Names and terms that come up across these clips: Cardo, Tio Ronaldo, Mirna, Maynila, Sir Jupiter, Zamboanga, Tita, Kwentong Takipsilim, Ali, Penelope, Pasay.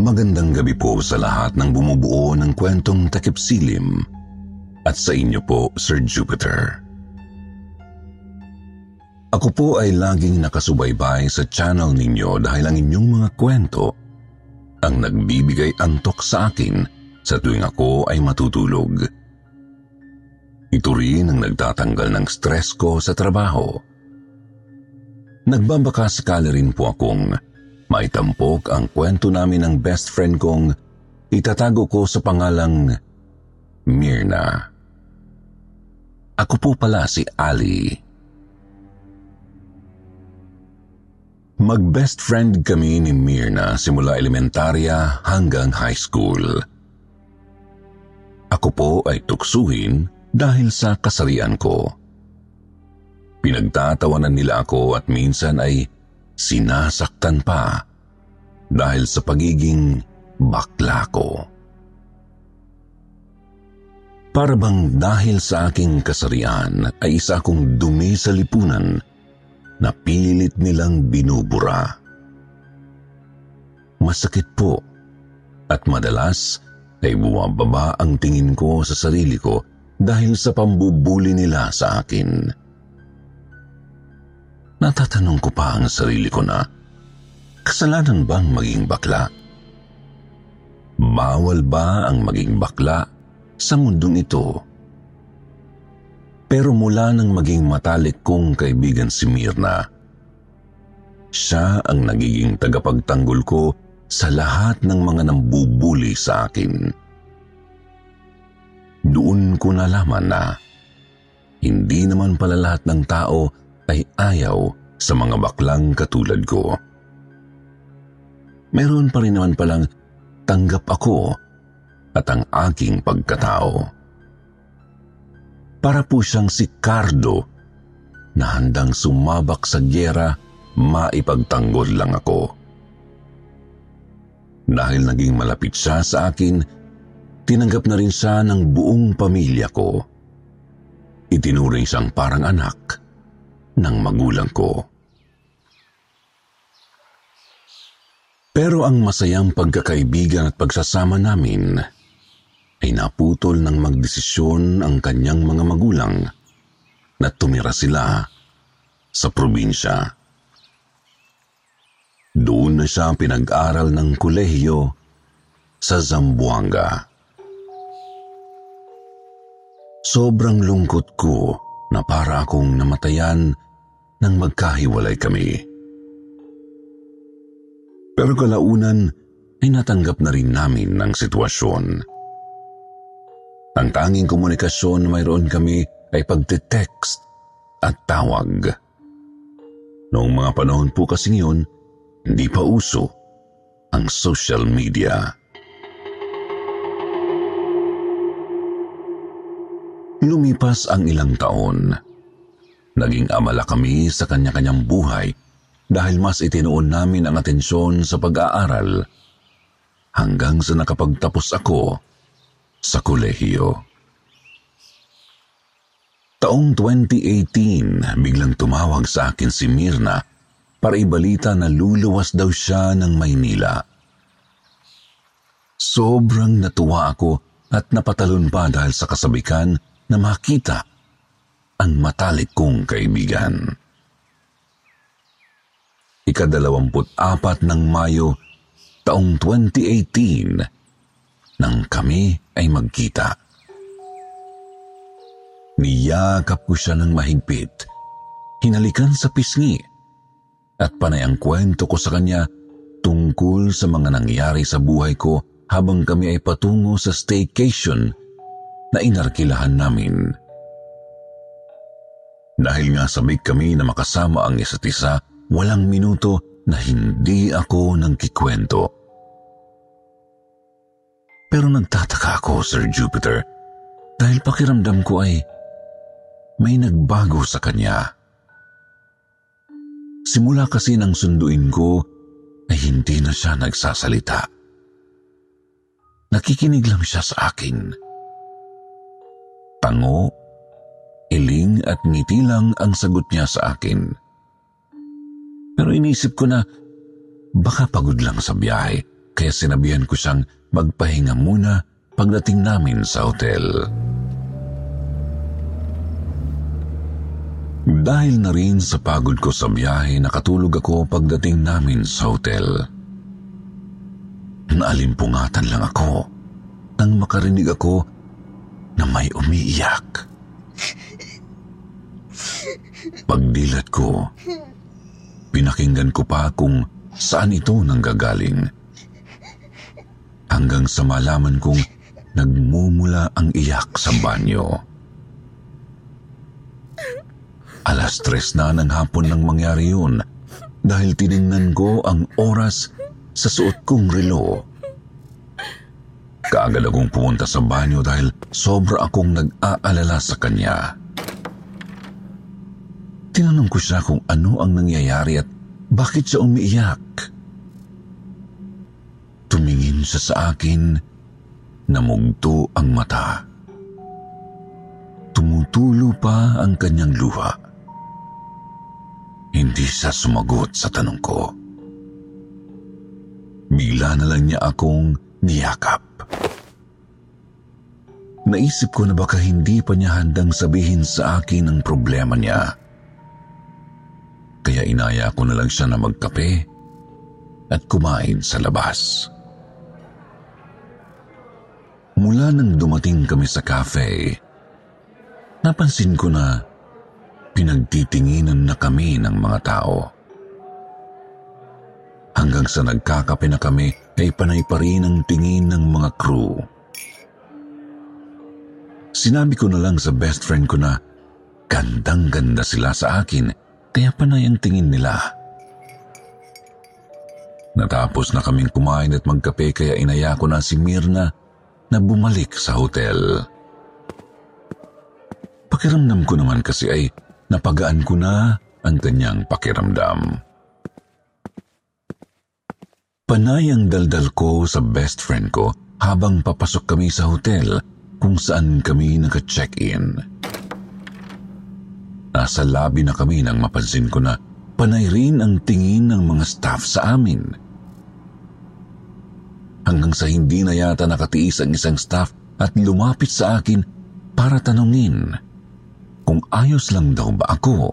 Magandang gabi po sa lahat ng bumubuo ng kwentong takip silim at sa inyo po, Sir Jupiter. Ako po ay laging nakasubaybay sa channel ninyo dahil ang inyong mga kwento ang nagbibigay antok sa akin sa tuwing ako ay matutulog. Ito rin ang nagtatanggal ng stress ko sa trabaho. Nagbabaka sakali rin po akong maitampok ang kwento namin ng best friend kong itatago ko sa pangalang Mirna. Ako po pala si Ali. Mag-best friend kami ni Mirna simula elementarya hanggang high school. Ako po ay tuksuhin dahil sa kasarian ko. Pinagtatawanan nila ako at minsan ay sinasaktan pa dahil sa pagiging bakla ko. Para bang dahil sa aking kasarian ay isa akong dumi sa lipunan na pilit nilang binubura. Masakit po at madalas ay bumababa ang tingin ko sa sarili ko dahil sa pambubuli nila sa akin. Natatanong ko pa ang sarili ko na, kasalanan bang maging bakla? Bawal ba ang maging bakla sa mundong ito? Pero mula nang maging matalik kong kaibigan si Mirna, siya ang nagiging tagapagtanggol ko sa lahat ng mga nambubuli sa akin. Doon ko nalaman na hindi naman pala lahat ng tao ay ayaw sa mga baklang katulad ko. Meron pa rin naman palang tanggap ako at ang aking pagkatao. Para po siyang si Cardo na handang sumabak sa gyera, maipagtanggol lang ako. Dahil naging malapit siya sa akin, tinanggap na rin siya ng buong pamilya ko. Itinuring siyang parang anak ng magulang ko. Pero ang masayang pagkakaibigan at pagsasama namin ay naputol ng magdesisyon ang kanyang mga magulang na tumira sila sa probinsya. Doon na siya pinag-aral ng kolehiyo sa Zamboanga. Sobrang lungkot ko na para akong namatayan nang magkahiwalay kami. Pero kalaunan ay natanggap na rin namin ang sitwasyon. Ang tanging komunikasyon na mayroon kami ay pagte-text at tawag. Noong mga panahon po kasing yun, hindi pa uso ang social media. Lumipas ang ilang taon. Naging abala kami sa kanya-kanyang buhay dahil mas itinoon namin ang atensyon sa pag-aaral hanggang sa nakapagtapos ako sa kolehiyo. Taong 2018, biglang tumawag sa akin si Mirna para ibalita na luluwas daw siya ng Maynila. Sobrang natuwa ako at napatalon pa dahil sa kasabikan na makita ang matalik kong kaibigan. 24 ng Mayo, taong 2018, nang kami ay magkita. Niyakap ko siya ng mahigpit, hinalikan sa pisngi, at panay ang kwento ko sa kanya tungkol sa mga nangyari sa buhay ko habang kami ay patungo sa staycation na inarkilahan namin. Dahil nga sabik kami na makasama ang isa't isa, walang minuto na hindi ako nagkikwento. Pero nagtataka ako, Sir Jupiter, dahil pakiramdam ko ay may nagbago sa kanya. Simula kasi nang sunduin ko ay hindi na siya nagsasalita. Nakikinig lang siya sa akin. Tango, iling at ngiti lang ang sagot niya sa akin. Pero iniisip ko na baka pagod lang sa biyahe kaya sinabihan ko siyang magpahinga muna pagdating namin sa hotel. Dahil na rin sa pagod ko sa biyahe, nakatulog ako pagdating namin sa hotel. Naalimpungatan lang ako nang makarinig ako na may umiiyak. Pagdilat ko, pinakinggan ko pa kung saan ito nanggagaling. Hanggang sa malaman kong nagmumula ang iyak sa banyo. 3:00 na ng hapon nang mangyari yun dahil tiningnan ko ang oras sa suot kong relo. Kaagad akong pumunta sa banyo dahil sobra akong nag-aalala sa kanya. Tinanong ko siya kung ano ang nangyayari at bakit siya umiiyak. Tumingin siya sa akin, namugto ang mata. Tumutulo pa ang kanyang luha. Hindi siya sumagot sa tanong ko. Bigla na lang niya akong niyakap. Naisip ko na baka hindi pa niya handang sabihin sa akin ang problema niya. Kaya inaya ko na lang siya na magkape at kumain sa labas. Mula nang dumating kami sa cafe, napansin ko na pinagtitinginan na kami ng mga tao. Hanggang sa nagkakape na kami ay panay pa rin ang tingin ng mga crew. Sinabi ko na lang sa best friend ko na gandang-ganda sila sa akin kaya panay ang tingin nila. Natapos na kaming kumain at magkape kaya inaya ko na si Mirna na bumalik sa hotel. Pakiramdam ko naman kasi ay napagaan ko na ang kanyang pakiramdam. Panay ang daldal ko sa best friend ko habang papasok kami sa hotel kung saan kami naka-check-in. Nasa lobby na kami nang mapansin ko na panay rin ang tingin ng mga staff sa amin. Hanggang sa hindi na yata nakatiis ang isang staff at lumapit sa akin para tanungin kung ayos lang daw ba ako.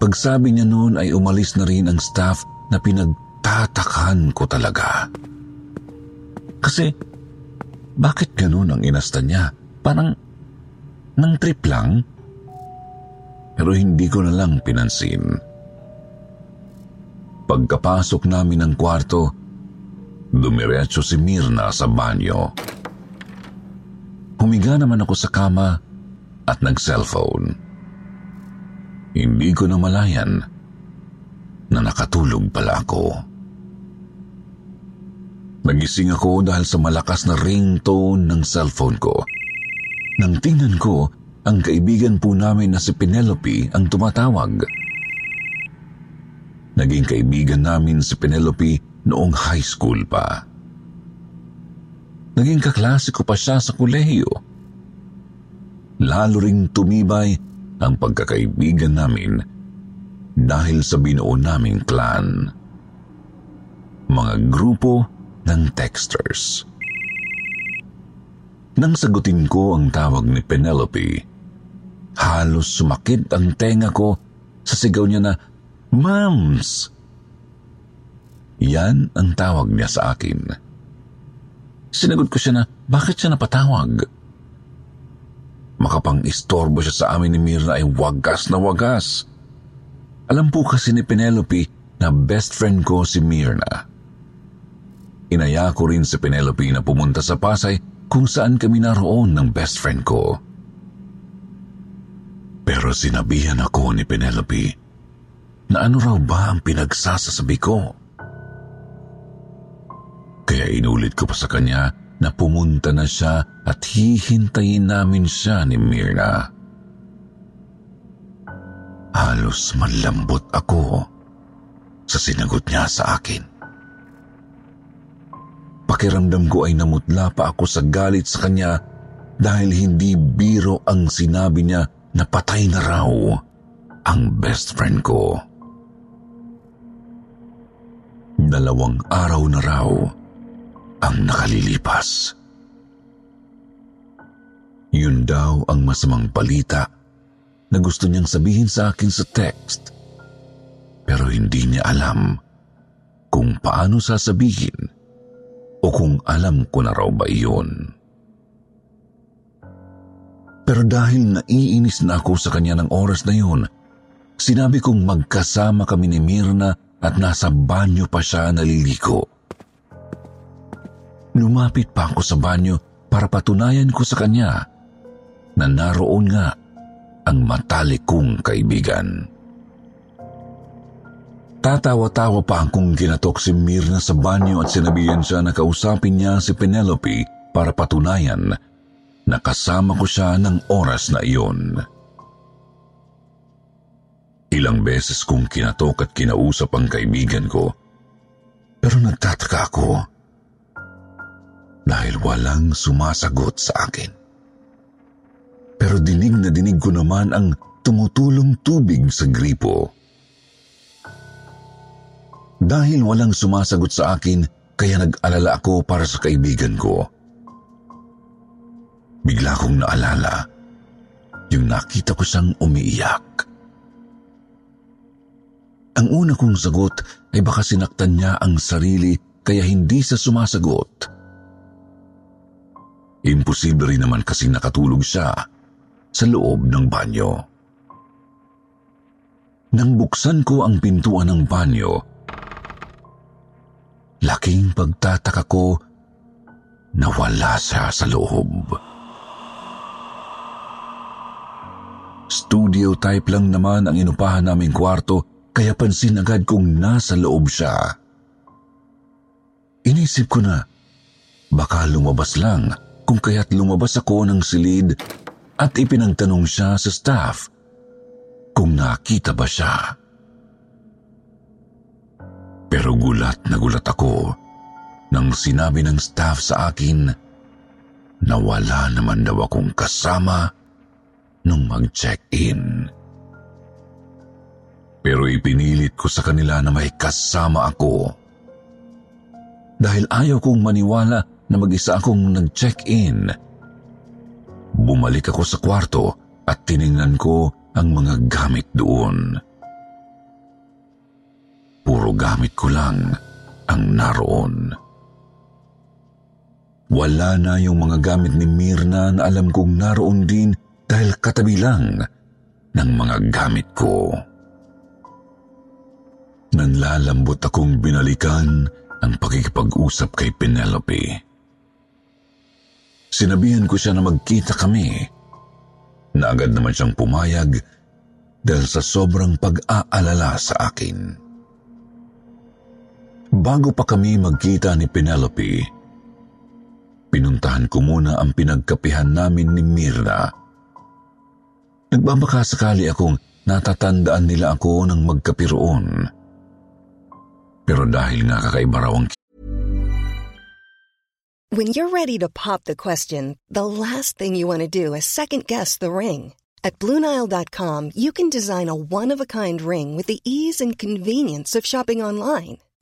Pagsabi niya noon ay umalis na rin ang staff na pinagtatakan ko talaga. Kasi bakit ganun ang inasta niya? Parang nang trip lang? Pero hindi ko na lang pinansin. Pagkapasok namin ng kwarto, dumiretso si Mirna sa banyo. Humiga naman ako sa kama at nag-cellphone. Hindi ko namalayan na nakatulog pala ako. Nagising ako dahil sa malakas na ringtone ng cellphone ko. Nang tingnan ko, ang kaibigan po namin na si Penelope ang tumatawag. Naging kaibigan namin si Penelope noong high school pa. Naging kaklase ko pa siya sa kolehiyo. Lalo ring tumibay ang pagkakaibigan namin dahil sa binuo naming clan. Mga grupo ng texters. Nang sagutin ko ang tawag ni Penelope, halos sumakit ang tenga ko sa sigaw niya na, "Mams!" Yan ang tawag niya sa akin. Sinagot ko siya na bakit siya napatawag. Makapang-istorbo siya sa amin ni Mirna ay wagas na wagas. Alam po kasi ni Penelope na best friend ko si Mirna. Inaya ko rin si Penelope na pumunta sa Pasay kung saan kami naroon ng best friend ko. Pero sinabihan ako ni Penelope na ano raw ba ang pinagsasasabi ko. Kaya inulit ko pa sa kanya na pumunta na siya at hihintayin namin siya ni Mirna. Halos malambot ako sa sinagot niya sa akin. Pakiramdam ko ay namutla pa ako sa galit sa kanya dahil hindi biro ang sinabi niya na patay na raw ang best friend ko. 2 araw na raw ang nakalilipas. Yun daw ang masamang balita na gusto niyang sabihin sa akin sa text, pero hindi niya alam kung paano sasabihin o kung alam ko na raw ba iyon. Pero dahil naiinis na ako sa kanya ng oras na yun, sinabi kong magkasama kami ni Mirna at nasa banyo pa siya naliligo. Lumapit pa ako sa banyo para patunayan ko sa kanya na naroon nga ang matalik kong kaibigan. Tatawa-tawa pa akong ginatok si Mirna sa banyo at sinabihan siya na kausapin niya si Penelope para patunayan na kasama ko siya ng oras na iyon. Ilang beses kong kinatok at kinausap ang kaibigan ko, pero nagtataka ako dahil walang sumasagot sa akin. Pero dinig na dinig ko naman ang tumutulong tubig sa gripo. Dahil walang sumasagot sa akin, kaya nag-alala ako para sa kaibigan ko. Bigla kong naalala yung nakita ko siyang umiiyak. Ang una kong sagot ay baka sinaktan niya ang sarili kaya hindi siya sumasagot. Imposible rin naman kasi nakatulog siya sa loob ng banyo. Nang buksan ko ang pintuan ng banyo, laking pagtataka ko na wala siya sa loob. Studio type lang naman ang inupahan naming kwarto, kaya pansin agad kung nasa loob siya. Inisip ko na baka lumabas lang, kung kaya't lumabas ako ng silid at ipinagtanong siya sa staff kung nakita ba siya. Pero gulat na gulat ako nang sinabi ng staff sa akin na wala naman daw akong kasama nung mag-check-in. Pero ipinilit ko sa kanila na may kasama ako. Dahil ayaw kong maniwala na mag-isa akong nag-check-in. Bumalik ako sa kwarto at tiningnan ko ang mga gamit doon. Puro gamit ko lang ang naroon. Wala na yung mga gamit ni Mirna na alam kong naroon din dahil katabi lang ng mga gamit ko. Nanlalambot akong binalikan ang pakikipag-usap kay Penelope. Sinabihan ko siya na magkita kami, na agad naman siyang pumayag dahil sa sobrang pag-aalala sa akin. Bago pa kami magkita ni Penelope, pinuntahan ko muna ang pinagkapihan namin ni Mirna. Nagbabaka sakali akong natatandaan nila ako ng magkapi roon. Pero dahil nga kakaiba raw ang... When you're ready to pop the question, the last thing you want to do is second-guess the ring. At BlueNile.com, you can design a one-of-a-kind ring with the ease and convenience of shopping online.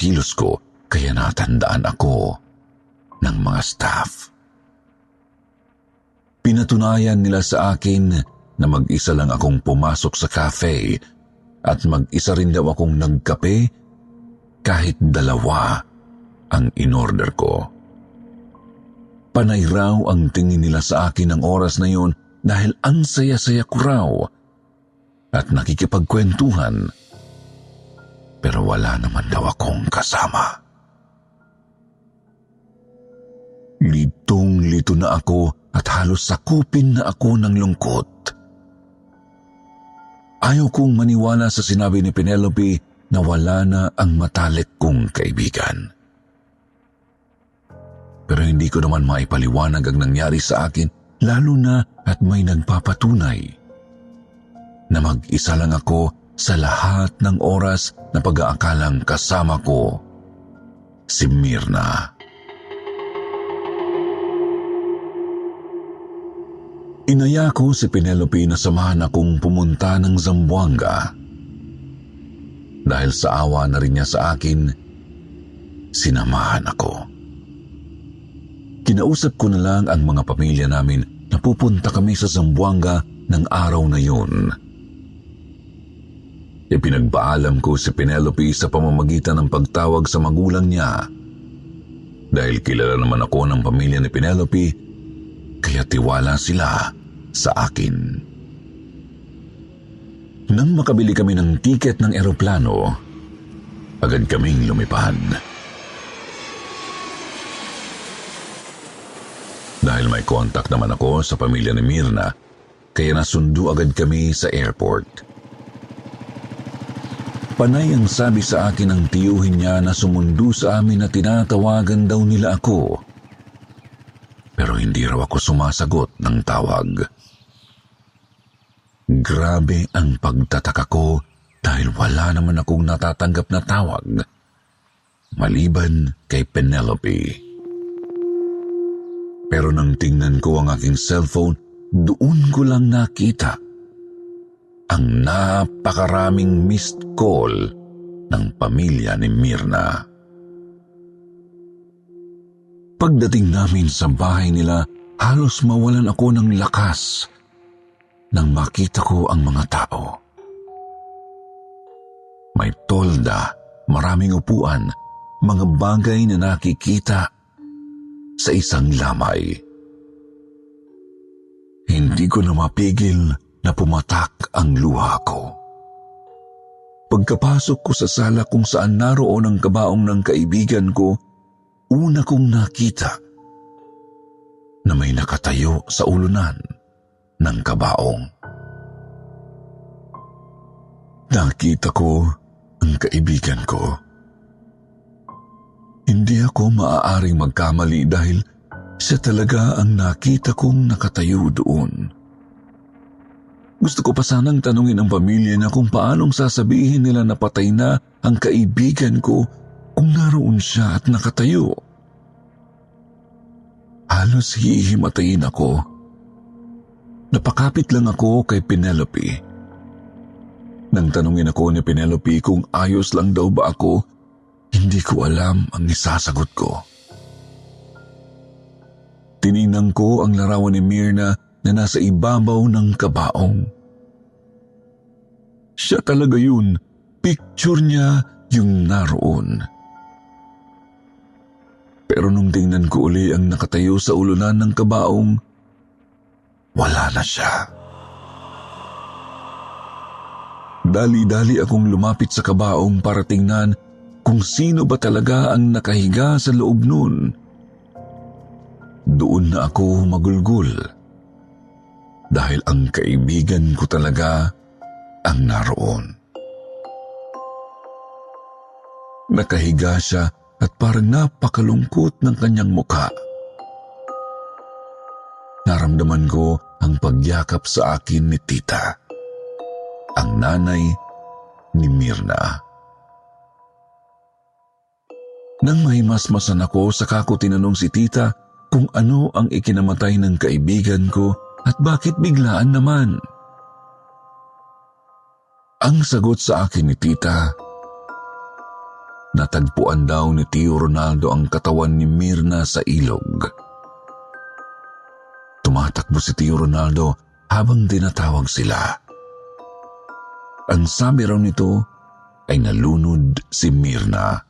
Kilos ko, kaya natandaan ako ng mga staff. Pinatunayan nila sa akin na mag-isa lang akong pumasok sa cafe at mag-isa rin daw akong nagkape kahit dalawa ang in-order ko. Panay raw ang tingin nila sa akin ng oras na yun dahil ang saya-saya ko raw at nakikipagkwentuhan. Pero wala naman daw akong kasama. Litong-lito na ako at halos sakupin na ako ng lungkot. Ayaw kong maniwala sa sinabi ni Penelope na wala na ang matalik kong kaibigan. Pero hindi ko naman maipaliwanag ang nangyari sa akin, lalo na at may nagpapatunay na mag-isa lang ako sa lahat ng oras na pag-aakalang kasama ko, si Mirna. Inaya ko si Penelope na samahan akong pumunta ng Zamboanga. Dahil sa awa na rin niya sa akin, sinamahan ako. Kinausap ko na lang ang mga pamilya namin na pupunta kami sa Zamboanga ng araw na yun. Ipinagbaalam ko si Penelope sa pamamagitan ng pagtawag sa magulang niya. Dahil kilala naman ako ng pamilya ni Penelope, kaya tiwala sila sa akin. Nang makabili kami ng tiket ng eroplano, agad kaming lumipad. Dahil may contact naman ako sa pamilya ni Mirna, kaya nasundo agad kami sa airport. Panay ang sabi sa akin ng tiyuhin niya na sumundo sa amin na tinatawagan daw nila ako. Pero hindi raw ako sumasagot ng tawag. Grabe ang pagtataka ko dahil wala naman akong natatanggap na tawag, maliban kay Penelope. Pero nang tingnan ko ang aking cellphone, doon ko lang nakita ang napakaraming missed call ng pamilya ni Mirna. Pagdating namin sa bahay nila, halos mawalan ako ng lakas nang makita ko ang mga tao. May tolda, maraming upuan, mga bagay na nakikita sa isang lamay. Hindi ko na mapigil na pumatak ang luha ko. Pagkapasok ko sa sala kung saan naroon ang kabaong ng kaibigan ko, una kong nakita na may nakatayo sa ulunan ng kabaong. Nakita ko ang kaibigan ko. Hindi ako maaaring magkamali dahil siya talaga ang nakita kong nakatayo doon. Gusto ko pa sanang tanungin ang pamilya na kung paanong sasabihin nila na patay na ang kaibigan ko kung naroon siya at nakatayo. Halos hihimatayin ako. Napakapit lang ako kay Penelope. Nang tanungin ako ni Penelope kung ayos lang daw ba ako, hindi ko alam ang isasagot ko. Tiningnan ko ang larawan ni Mirna na nasa ibabaw ng kabaong. Siya talaga yun. Picture niya yung naroon. Pero nung tingnan ko uli ang nakatayo sa ulunan ng kabaong, wala na siya. Dali-dali akong lumapit sa kabaong para tingnan kung sino ba talaga ang nakahiga sa loob nun. Doon na ako magulgul. Dahil ang kaibigan ko talaga ang naroon. Nakahiga siya at parang napakalungkot ng kanyang mukha. Naramdaman ko ang pagyakap sa akin ni Tita, ang nanay ni Mirna. Nang may masmasan ako, saka ko tinanong si Tita kung ano ang ikinamatay ng kaibigan ko at bakit biglaan naman. Ang sagot sa akin ni Tita, natagpuan daw ni Tio Ronaldo ang katawan ni Mirna sa ilog. Tumatakbo si Tio Ronaldo habang dinatawag sila. Ang sabi raw nito ay nalunod si Mirna.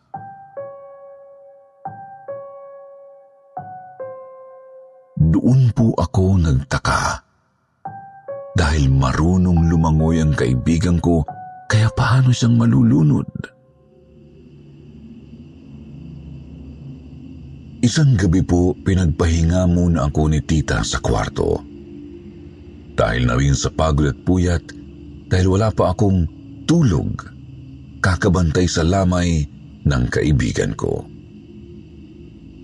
Doon po ako nagtaka. Dahil marunong lumangoy ang kaibigan ko, kaya paano siyang malulunod? Isang gabi po, pinagpahinga muna ako ni Tita sa kwarto. Dahil nawin sa pagod at puyat, dahil wala pa akong tulog, kakabantay sa lamay ng kaibigan ko.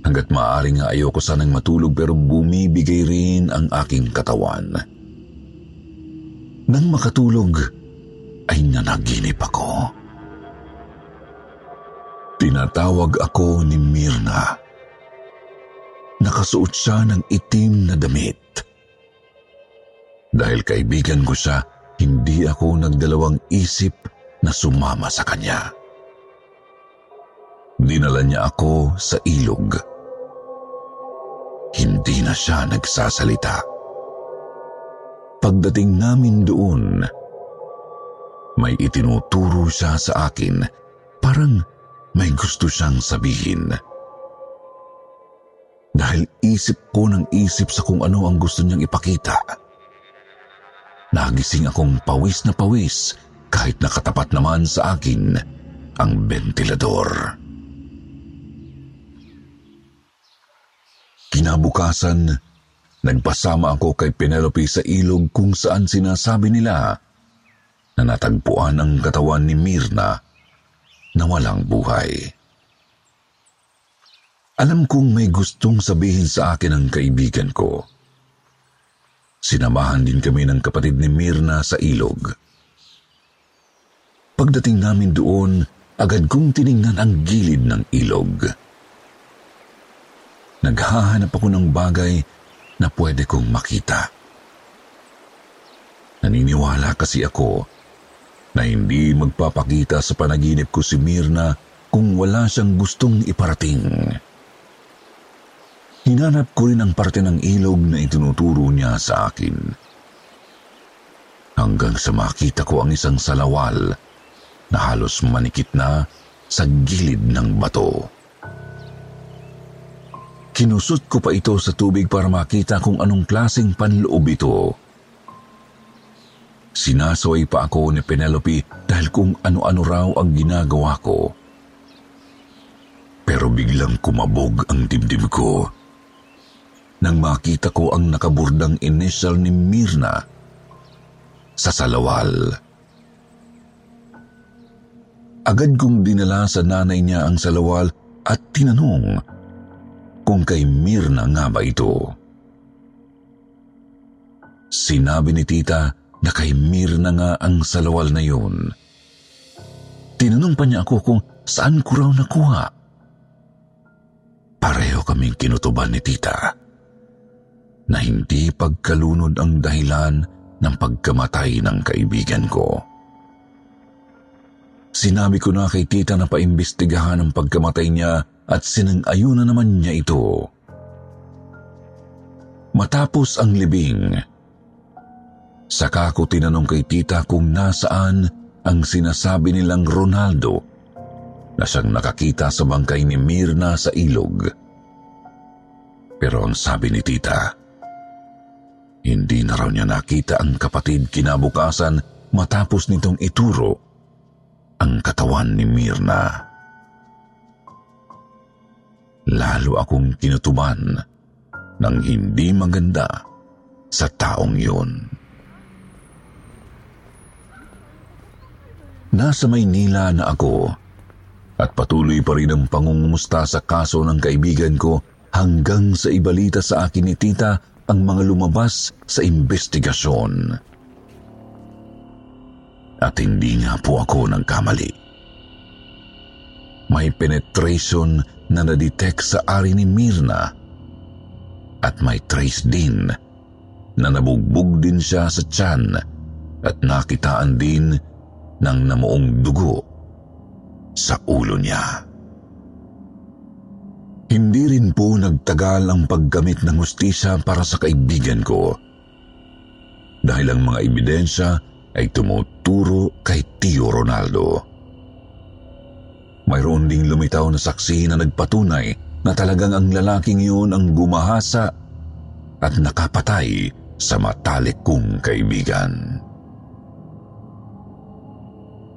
Hanggat maaari nga ayoko sanang matulog pero bumibigay rin ang aking katawan. Nang makatulog, ay nanaginip ako. Tinatawag ako ni Mirna. Nakasuot siya ng itim na damit. Dahil kaibigan ko siya, hindi ako nagdalawang isip na sumama sa kanya. Dinala niya ako sa ilog. Hindi na siya nagsasalita. Pagdating namin doon, may itinuturo siya sa akin, parang may gusto siyang sabihin. Dahil isip ko ng isip sa kung ano ang gusto niyang ipakita. Nagising akong pawis na pawis kahit nakatapat naman sa akin ang bentilador. Kinabukasan, nagpasama ako kay Penelope sa ilog kung saan sinasabi nila na natagpuan ang katawan ni Mirna na walang buhay. Alam kong may gustong sabihin sa akin ang kaibigan ko. Sinamahan din kami ng kapatid ni Mirna sa ilog. Pagdating namin doon, agad kong tiningnan ang gilid ng ilog. Naghahanap ako ng bagay na pwede kong makita. Naniniwala kasi ako na hindi magpapakita sa panaginip ko si Mirna kung wala siyang gustong iparating. Hinanap ko rin ang parte ng ilog na itinuturo niya sa akin. Hanggang sa makita ko ang isang salawal na halos manikit na sa gilid ng bato. Kinusot ko pa ito sa tubig para makita kung anong klaseng panloob ito. Sinasaway pa ako ni Penelope dahil kung ano-ano raw ang ginagawa ko. Pero biglang kumabog ang dibdib ko. Nang makita ko ang nakaburdang initial ni Mirna sa salawal. Agad kong dinala sa nanay niya ang salawal at tinanong kung kay Mirna nga ba ito. Sinabi ni Tita na kay Mirna nga ang salawal na yun. Tinanong pa niya ako kung saan ko raw nakuha. Pareho kaming kinutuban ni Tita na hindi pagkalunod ang dahilan ng pagkamatay ng kaibigan ko. Sinabi ko na kay Tita na paimbestigahan ang pagkamatay niya at sinang-ayuna naman niya ito. Matapos ang libing, saka ko tinanong kay Tita kung nasaan ang sinasabi nilang Ronaldo na siyang nakakita sa bangkay ni Mirna sa ilog. Pero ang sabi ni Tita, hindi na raw niya nakita ang kapatid kinabukasan matapos nitong ituro ang katawan ni Mirna. Lalo akong kinutuban ng hindi maganda sa taong yun. Nasa Maynila na ako at patuloy pa rin ang pangungumusta sa kaso ng kaibigan ko hanggang sa ibalita sa akin ni Tita ang mga lumabas sa investigasyon. At hindi nga po ako nagkamali. may penetration na nadetect sa ari ni Mirna at may trace din na nabugbog din siya sa tiyan at nakitaan din ng namuong dugo sa ulo niya. Hindi rin po nagtagal ang paggamit ng hustisya para sa kaibigan ko dahil ang mga ebidensya ay tumuturo kay Tio Ronaldo. Mayroon ding lumitaw na saksi na nagpatunay na talagang ang lalaking yun ang gumahasa at nakapatay sa matalik kong kaibigan.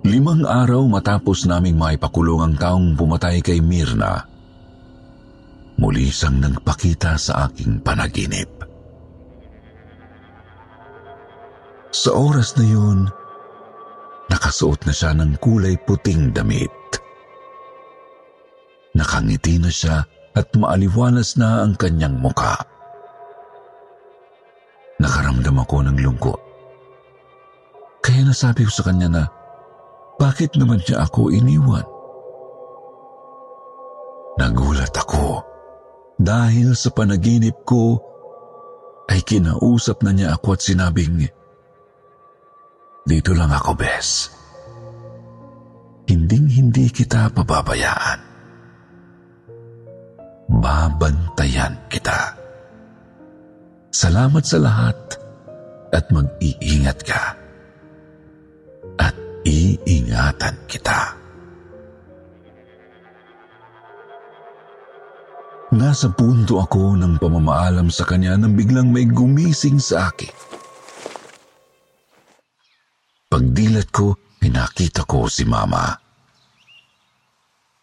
5 araw matapos naming maipakulong ang taong pumatay kay Mirna, muli siyang nagpakita sa aking panaginip. Sa oras na yun, nakasuot na siya ng kulay puting damit. Nakangiti na siya at maaliwalas na ang kanyang mukha. Nakaramdam ako ng lungkot. Kaya nasabi ko sa kanya na, bakit naman niya ako iniwan? Nagulat ako dahil sa panaginip ko ay kinausap na niya ako at sinabing, dito lang ako, Bes. Hinding-hindi kita pababayaan. Babantayan kita. Salamat sa lahat at mag-iingat ka. Iingatan kita. Nasa punto ako ng pamamaalam sa kanya nang biglang may gumising sa akin. Pagdilat ko, pinakita ko si Mama.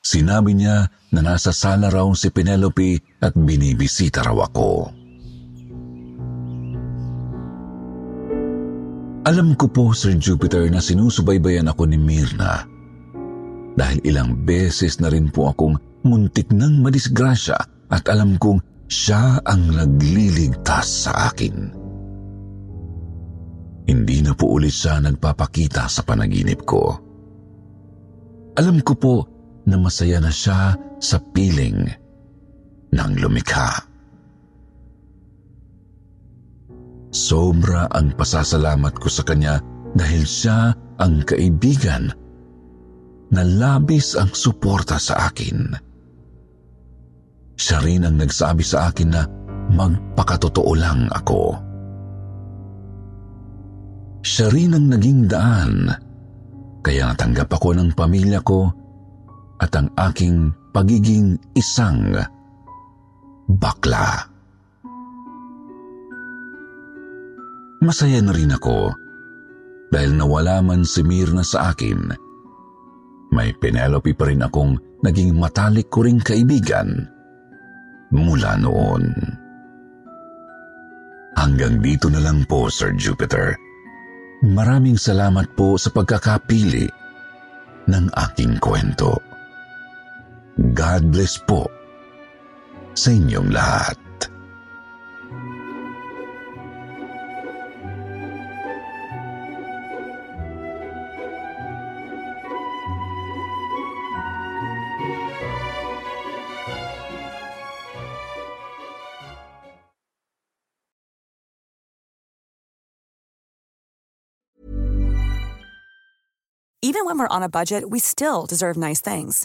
Sinabi niya na nasa sala raw si Penelope at binibisita raw ako. Alam ko po, Sir Jupiter, na sinusubaybayan ako ni Mirna dahil ilang beses na rin po akong muntik ng madisgrasya at alam kong siya ang nagliligtas sa akin. Hindi na po ulit siya nagpapakita sa panaginip ko. Alam ko po na masaya na siya sa piling ng lumikha. Sobra ang pasasalamat ko sa kanya dahil siya ang kaibigan na labis ang suporta sa akin. Siya rin ang nagsabi sa akin na magpakatotoo lang ako. Siya rin ang naging daan kaya natanggap ako ng pamilya ko at ang aking pagiging isang bakla. Masaya na rin ako dahil nawala man si Mirna sa akin, may Penelope pa rin akong naging matalik ko ring kaibigan mula noon. Hanggang dito na lang po, Sir Jupiter. Maraming salamat po sa pagkakapili ng aking kwento. God bless po sa inyong lahat. Even when we're on a budget, we still deserve nice things.